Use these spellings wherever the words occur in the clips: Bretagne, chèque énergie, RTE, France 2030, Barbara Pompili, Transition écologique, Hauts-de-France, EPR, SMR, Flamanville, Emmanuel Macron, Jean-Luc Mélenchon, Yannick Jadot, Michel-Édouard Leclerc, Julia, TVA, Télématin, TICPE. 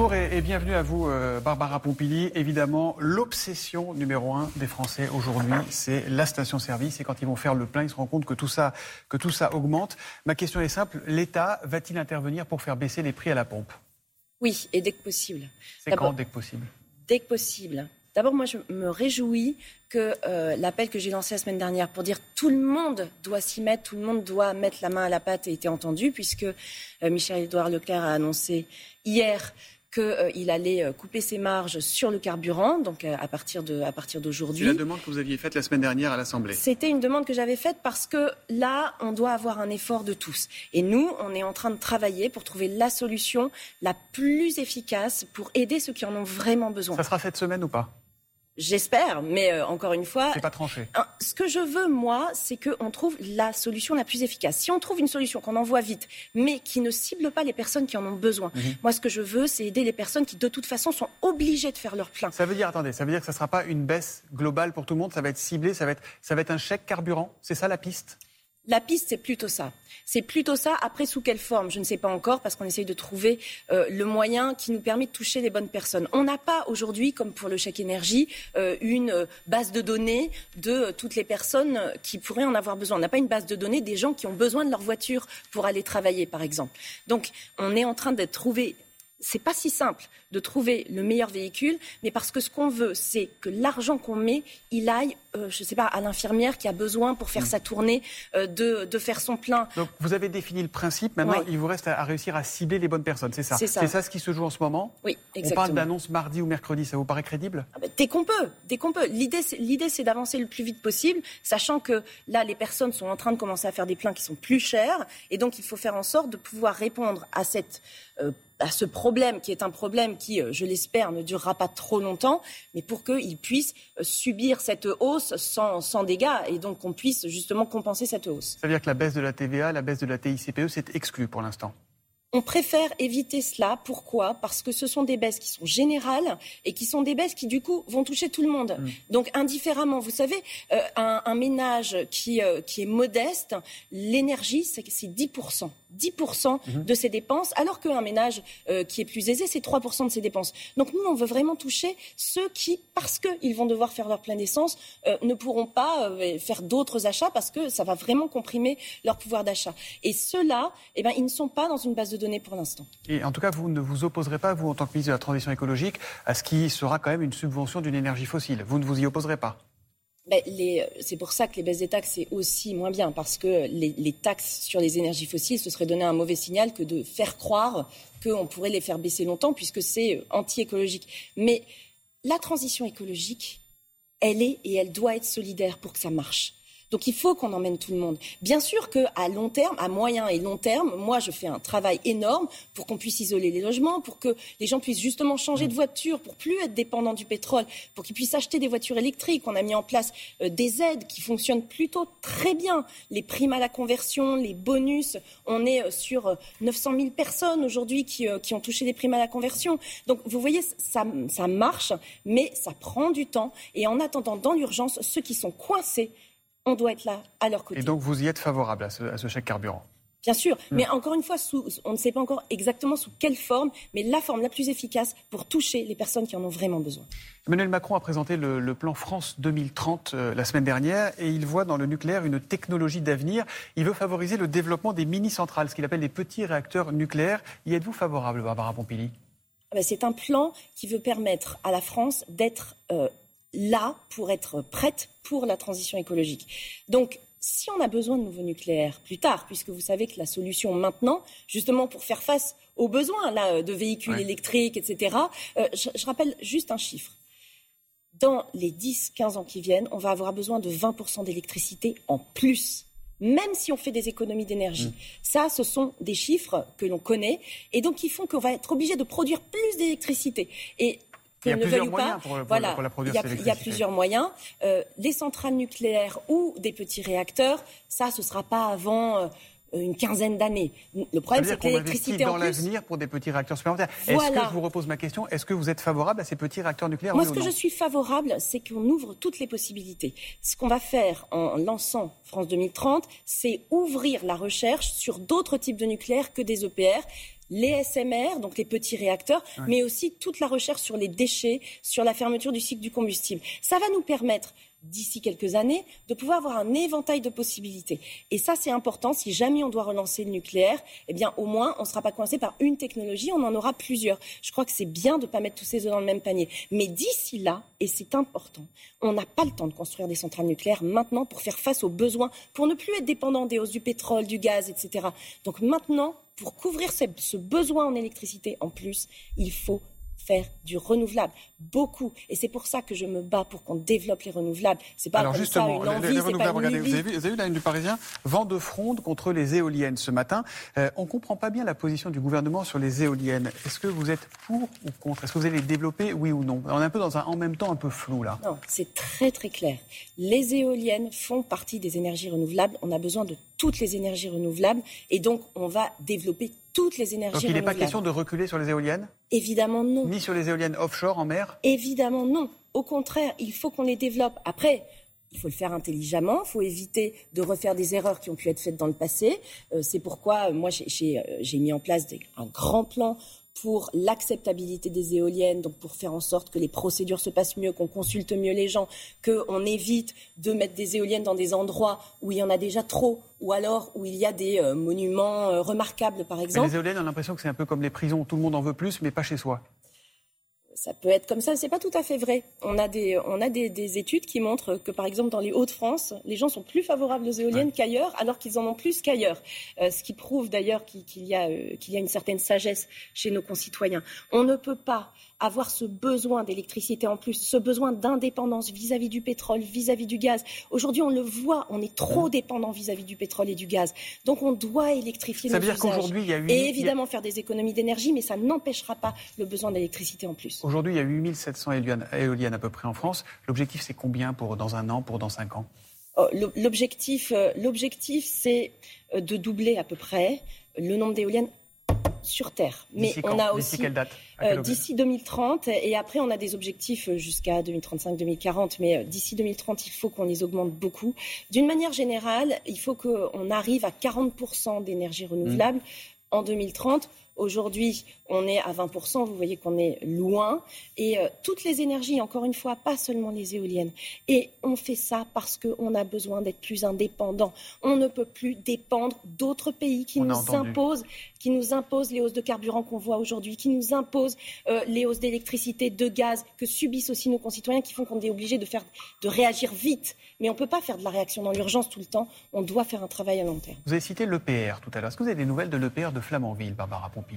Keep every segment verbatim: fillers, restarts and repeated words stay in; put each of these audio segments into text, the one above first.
Bonjour et, et bienvenue à vous, euh, Barbara Pompili. Évidemment, l'obsession numéro un des Français aujourd'hui, c'est la station-service. Et quand ils vont faire le plein, ils se rendent compte que tout ça, que tout ça augmente. Ma question est simple, l'État va-t-il intervenir pour faire baisser les prix à la pompe ? Oui, et dès que possible. C'est D'abord, quand, dès que possible ? Dès que possible. D'abord, moi, je me réjouis que euh, l'appel que j'ai lancé la semaine dernière pour dire tout le monde doit s'y mettre, tout le monde doit mettre la main à la pâte a été entendu, puisque euh, Michel-Édouard Leclerc a annoncé hier qu'il euh, allait euh, couper ses marges sur le carburant, donc euh, à partir de, à partir d'aujourd'hui. C'est la demande que vous aviez faite la semaine dernière à l'Assemblée. C'était une demande que j'avais faite parce que là, on doit avoir un effort de tous. Et nous, on est en train de travailler pour trouver la solution la plus efficace pour aider ceux qui en ont vraiment besoin. Ça sera cette semaine ou pas ? J'espère, mais euh, encore une fois... C'est pas tranché. Ce que je veux, moi, c'est qu'on trouve la solution la plus efficace. Si on trouve une solution qu'on envoie vite, mais qui ne cible pas les personnes qui en ont besoin, mmh. moi, ce que je veux, c'est aider les personnes qui, de toute façon, sont obligées de faire leur plein. Ça veut dire, attendez, ça veut dire que ça ne sera pas une baisse globale pour tout le monde, ça va être ciblé, ça va être, ça va être un chèque carburant, c'est ça la piste ? La piste, c'est plutôt ça. C'est plutôt ça. Après, sous quelle forme ? Je ne sais pas encore, parce qu'on essaye de trouver euh, le moyen qui nous permet de toucher les bonnes personnes. On n'a pas aujourd'hui, comme pour le chèque énergie, euh, une base de données de euh, toutes les personnes qui pourraient en avoir besoin. On n'a pas une base de données des gens qui ont besoin de leur voiture pour aller travailler, par exemple. Donc, on est en train de trouver... C'est pas si simple de trouver le meilleur véhicule, mais parce que ce qu'on veut, c'est que l'argent qu'on met, il aille, euh, je sais pas, à l'infirmière qui a besoin pour faire mmh. sa tournée, euh, de, de faire son plein. Donc vous avez défini le principe, maintenant ouais. il vous reste à, à réussir à cibler les bonnes personnes, c'est ça, c'est ça. C'est ça ce qui se joue en ce moment ? Oui, exactement. On parle d'annonce mardi ou mercredi, ça vous paraît crédible ? ah bah, Dès qu'on peut, dès qu'on peut. L'idée c'est, l'idée, c'est d'avancer le plus vite possible, sachant que là, les personnes sont en train de commencer à faire des pleins qui sont plus chers, et donc il faut faire en sorte de pouvoir répondre à cette... Euh, à ce problème qui est un problème qui, je l'espère, ne durera pas trop longtemps, mais pour qu'ils puissent subir cette hausse sans, sans dégâts et donc qu'on puisse justement compenser cette hausse. Ça veut dire que la baisse de la T V A, la baisse de la T I C P E, c'est exclu pour l'instant ? On préfère éviter cela. Pourquoi ? Parce que ce sont des baisses qui sont générales et qui sont des baisses qui, du coup, vont toucher tout le monde. Mmh. Donc, indifféremment, vous savez, euh, un, un ménage qui, euh, qui est modeste, l'énergie, c'est, c'est dix pour cent. dix pour cent mmh. de ses dépenses, alors qu'un ménage euh, qui est plus aisé, c'est trois pour cent de ses dépenses. Donc, nous, on veut vraiment toucher ceux qui, parce qu'ils vont devoir faire leur plein d'essence, euh, ne pourront pas euh, faire d'autres achats parce que ça va vraiment comprimer leur pouvoir d'achat. Et ceux-là, eh ben, ils ne sont pas dans une base de données pour l'instant. Et en tout cas, vous ne vous opposerez pas, vous, en tant que ministre de la Transition écologique, à ce qui sera quand même une subvention d'une énergie fossile. Vous ne vous y opposerez pas ? Ben, les, c'est pour ça que les baisses des taxes, c'est aussi moins bien, parce que les, les taxes sur les énergies fossiles, ce serait donner un mauvais signal que de faire croire qu'on pourrait les faire baisser longtemps, puisque c'est anti-écologique. Mais la transition écologique, elle est et elle doit être solidaire pour que ça marche. Donc il faut qu'on emmène tout le monde. Bien sûr qu'à long terme, à moyen et long terme, moi je fais un travail énorme pour qu'on puisse isoler les logements, pour que les gens puissent justement changer de voiture, pour plus être dépendants du pétrole, pour qu'ils puissent acheter des voitures électriques. On a mis en place euh, des aides qui fonctionnent plutôt très bien. Les primes à la conversion, les bonus, on est euh, sur euh, neuf cent mille personnes aujourd'hui qui, euh, qui ont touché des primes à la conversion. Donc vous voyez, ça, ça marche, mais ça prend du temps. Et en attendant, dans l'urgence, ceux qui sont coincés, on doit être là, à leur côté. Et donc, vous y êtes favorable à ce, à ce chèque carburant ? Bien sûr, mmh. mais encore une fois, sous, on ne sait pas encore exactement sous quelle forme, mais la forme la plus efficace pour toucher les personnes qui en ont vraiment besoin. Emmanuel Macron a présenté le, le plan France deux mille trente euh, la semaine dernière, et il voit dans le nucléaire une technologie d'avenir. Il veut favoriser le développement des mini-centrales, ce qu'il appelle les petits réacteurs nucléaires. Y êtes-vous favorable, Barbara Pompili ? Ah ben, c'est un plan qui veut permettre à la France d'être... Euh, là pour être prête pour la transition écologique. Donc, si on a besoin de nouveaux nucléaires plus tard, puisque vous savez que la solution maintenant, justement pour faire face aux besoins là, de véhicules ouais. électriques, et cetera, euh, je, je rappelle juste un chiffre. Dans les dix à quinze ans qui viennent, on va avoir besoin de vingt pour cent d'électricité en plus, même si on fait des économies d'énergie. Mmh. Ça, ce sont des chiffres que l'on connaît et donc qui font qu'on va être obligé de produire plus d'électricité. Et Il y, ne veuille pas. Pour, pour, voilà. pour la il, y a, il y a plusieurs moyens. Euh, les centrales nucléaires ou des petits réacteurs, ça, ce ne sera pas avant euh, une quinzaine d'années. Le problème, c'est que l'électricité en plus... dans l'avenir pour des petits réacteurs supplémentaires. Voilà. Est-ce que je vous repose ma question ? Est-ce que vous êtes favorable à ces petits réacteurs nucléaires ? Moi, oui ce que je suis favorable, c'est qu'on ouvre toutes les possibilités. Ce qu'on va faire en lançant France deux mille trente, c'est ouvrir la recherche sur d'autres types de nucléaire que des E P R. les S M R, donc les petits réacteurs, ouais. mais aussi toute la recherche sur les déchets, sur la fermeture du cycle du combustible. Ça va nous permettre, d'ici quelques années, de pouvoir avoir un éventail de possibilités. Et ça, c'est important. Si jamais on doit relancer le nucléaire, eh bien, au moins, on ne sera pas coincé par une technologie, on en aura plusieurs. Je crois que c'est bien de ne pas mettre tous ses œufs dans le même panier. Mais d'ici là, et c'est important, on n'a pas le temps de construire des centrales nucléaires maintenant pour faire face aux besoins, pour ne plus être dépendant des hausses du pétrole, du gaz, et cetera. Donc maintenant, pour couvrir ce, ce besoin en électricité en plus, il faut faire du renouvelable, beaucoup. Et c'est pour ça que je me bats pour qu'on développe les renouvelables. C'est pas Alors comme ça une envie, les, les c'est pas une regardez, vous, avez vu, vous avez vu la une du Parisien, vent de fronde contre les éoliennes ce matin. Euh, on ne comprend pas bien la position du gouvernement sur les éoliennes. Est-ce que vous êtes pour ou contre ? Est-ce que vous allez les développer, oui ou non ? On est un peu dans un en même temps un peu flou là. Non, c'est très très clair. Les éoliennes font partie des énergies renouvelables. On a besoin de toutes les énergies renouvelables et donc on va développer toutes les énergies renouvelables. Donc il n'est pas question de reculer sur les éoliennes ? Évidemment non. Ni sur les éoliennes offshore, en mer ? Évidemment non. Au contraire, il faut qu'on les développe. Après, il faut le faire intelligemment, il faut éviter de refaire des erreurs qui ont pu être faites dans le passé. Euh, c'est pourquoi euh, moi j'ai, j'ai, euh, j'ai mis en place des, un grand plan pour l'acceptabilité des éoliennes, donc pour faire en sorte que les procédures se passent mieux, qu'on consulte mieux les gens, qu'on évite de mettre des éoliennes dans des endroits où il y en a déjà trop, ou alors où il y a des euh, monuments euh, remarquables, par exemple. Mais les éoliennes, on a l'impression que c'est un peu comme les prisons, tout le monde en veut plus, mais pas chez soi. Ça peut être comme ça, c'est pas tout à fait vrai. On a des, on a des, des études qui montrent que, par exemple, dans les Hauts-de-France, les gens sont plus favorables aux éoliennes ouais. qu'ailleurs, alors qu'ils en ont plus qu'ailleurs. Euh, ce qui prouve d'ailleurs qu'il, qu'il y a, euh, qu'il y a une certaine sagesse chez nos concitoyens. On ne peut pas avoir ce besoin d'électricité en plus, ce besoin d'indépendance vis-à-vis du pétrole, vis-à-vis du gaz. Aujourd'hui, on le voit, on est trop dépendant vis-à-vis du pétrole et du gaz. Donc, on doit électrifier nos usages. Ça veut dire qu'aujourd'hui, il y a huit mille... Et évidemment, faire des économies d'énergie, mais ça n'empêchera pas le besoin d'électricité en plus. Aujourd'hui, il y a huit mille sept cents éoliennes à peu près en France. L'objectif, c'est combien pour dans un an, pour dans cinq ans ? L'objectif, l'objectif, c'est de doubler à peu près le nombre d'éoliennes sur Terre. Mais d'ici on a aussi d'ici, quelle date euh, d'ici deux mille trente, et après on a des objectifs jusqu'à deux mille trente-cinq, deux mille quarante, mais d'ici deux mille trente, il faut qu'on les augmente beaucoup. D'une manière générale, il faut qu'on arrive à quarante pour cent d'énergie renouvelable mmh. en deux mille trente. Aujourd'hui, on est à vingt pour cent, vous voyez qu'on est loin. Et euh, toutes les énergies, encore une fois, pas seulement les éoliennes. Et on fait ça parce qu'on a besoin d'être plus indépendants. On ne peut plus dépendre d'autres pays qui, nous imposent, qui nous imposent les hausses de carburant qu'on voit aujourd'hui, qui nous imposent euh, les hausses d'électricité, de gaz, que subissent aussi nos concitoyens, qui font qu'on est obligé de, faire, de réagir vite. Mais on ne peut pas faire de la réaction dans l'urgence tout le temps. On doit faire un travail à long terme. Vous avez cité l'E P R tout à l'heure. Est-ce que vous avez des nouvelles de l'E P R de Flamanville, Barbara Pompili ?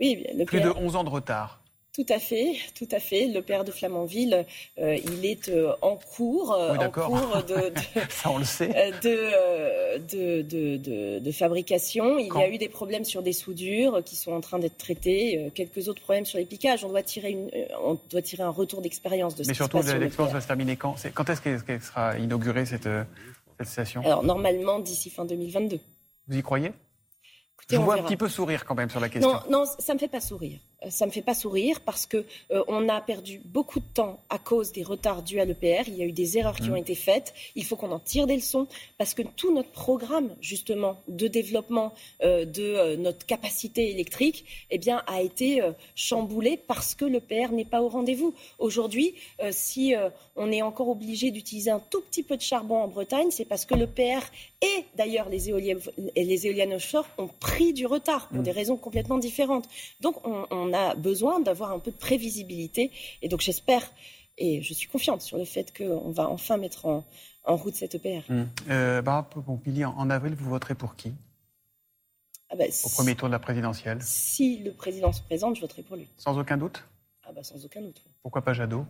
Oui, le plus père... de onze ans de retard. Tout à fait, tout à fait. Le P R de Flamanville, euh, il est euh, en cours, euh, oui, en cours de, de, ça, on le sait. de, euh, de, de, de, de fabrication. Il Quand y a eu des problèmes sur des soudures qui sont en train d'être traités. Euh, quelques autres problèmes sur les piquages. On doit tirer, une, euh, on doit tirer un retour d'expérience de ce qui se passe. Mais surtout, l'expérience va se terminer quand ? C'est, quand est-ce qu'elle sera inaugurée cette, cette station ? Alors normalement d'ici fin deux mille vingt-deux. Vous y croyez ? Écoutez, je vois un petit peu sourire quand même sur la question. Non, non, ça me fait pas sourire. Ça me fait pas sourire parce que euh, on a perdu beaucoup de temps à cause des retards dus à l'E P R. Il y a eu des erreurs qui mmh. ont été faites. Il faut qu'on en tire des leçons parce que tout notre programme justement de développement euh, de euh, notre capacité électrique, eh bien, a été euh, chamboulé parce que l'E P R n'est pas au rendez-vous. Aujourd'hui, euh, si euh, on est encore obligé d'utiliser un tout petit peu de charbon en Bretagne, c'est parce que l'E P R et d'ailleurs les éoliennes, les éoliennes offshore ont pris du retard pour mmh. des raisons complètement différentes. Donc on, on a besoin d'avoir un peu de prévisibilité. Et donc j'espère, et je suis confiante sur le fait qu'on va enfin mettre en, en route cette E P R. Mmh. Euh, Barbara Pompili, en, en avril, vous voterez pour qui ? ah bah, Au si, premier tour de la présidentielle ? Si le président se présente, je voterai pour lui. Sans aucun doute ? ah bah, Sans aucun doute. Oui. Pourquoi pas Jadot ?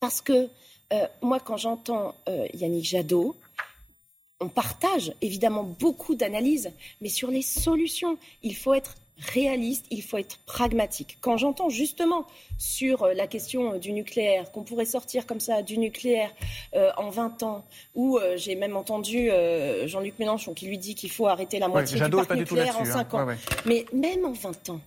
Parce que euh, moi, quand j'entends euh, Yannick Jadot, on partage évidemment beaucoup d'analyses, mais sur les solutions, il faut être réaliste, il faut être pragmatique. Quand j'entends justement sur la question du nucléaire, qu'on pourrait sortir comme ça du nucléaire euh, en vingt ans, où euh, j'ai même entendu euh, Jean-Luc Mélenchon qui lui dit qu'il faut arrêter la moitié ouais, du parc nucléaire en cinq ans. Hein, ouais, ouais. Mais même en vingt ans,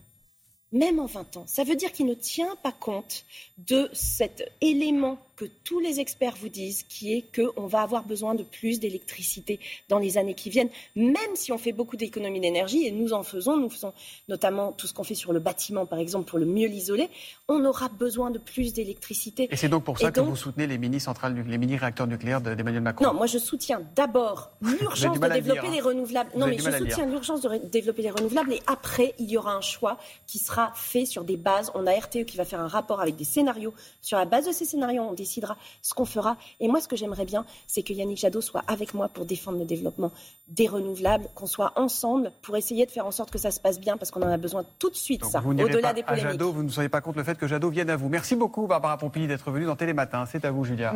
même en vingt ans, ça veut dire qu'il ne tient pas compte de cet élément que tous les experts vous disent, qui est qu'on va avoir besoin de plus d'électricité dans les années qui viennent, même si on fait beaucoup d'économies d'énergie, et nous en faisons, nous faisons notamment tout ce qu'on fait sur le bâtiment, par exemple, pour le mieux l'isoler, on aura besoin de plus d'électricité. Et c'est donc pour ça et que donc, vous soutenez les mini-centrales, les mini-réacteurs nucléaires d'Emmanuel Macron? Non, moi je soutiens d'abord l'urgence de développer dire, les hein. renouvelables. Vous non, mais je soutiens l'urgence de ré- développer les renouvelables, et après, il y aura un choix qui sera fait sur des bases. On a R T E qui va faire un rapport avec des scénarios. Sur la base de ces scénarios, on décidera ce qu'on fera. Et moi, ce que j'aimerais bien, c'est que Yannick Jadot soit avec moi pour défendre le développement des renouvelables, qu'on soit ensemble pour essayer de faire en sorte que ça se passe bien, parce qu'on en a besoin tout de suite, donc ça, vous n'irez au-delà pas des polémiques. À Jadot, vous ne seriez pas contre le fait que Jadot vienne à vous. Merci beaucoup, Barbara Pompili, d'être venue dans Télématin. C'est à vous, Julia.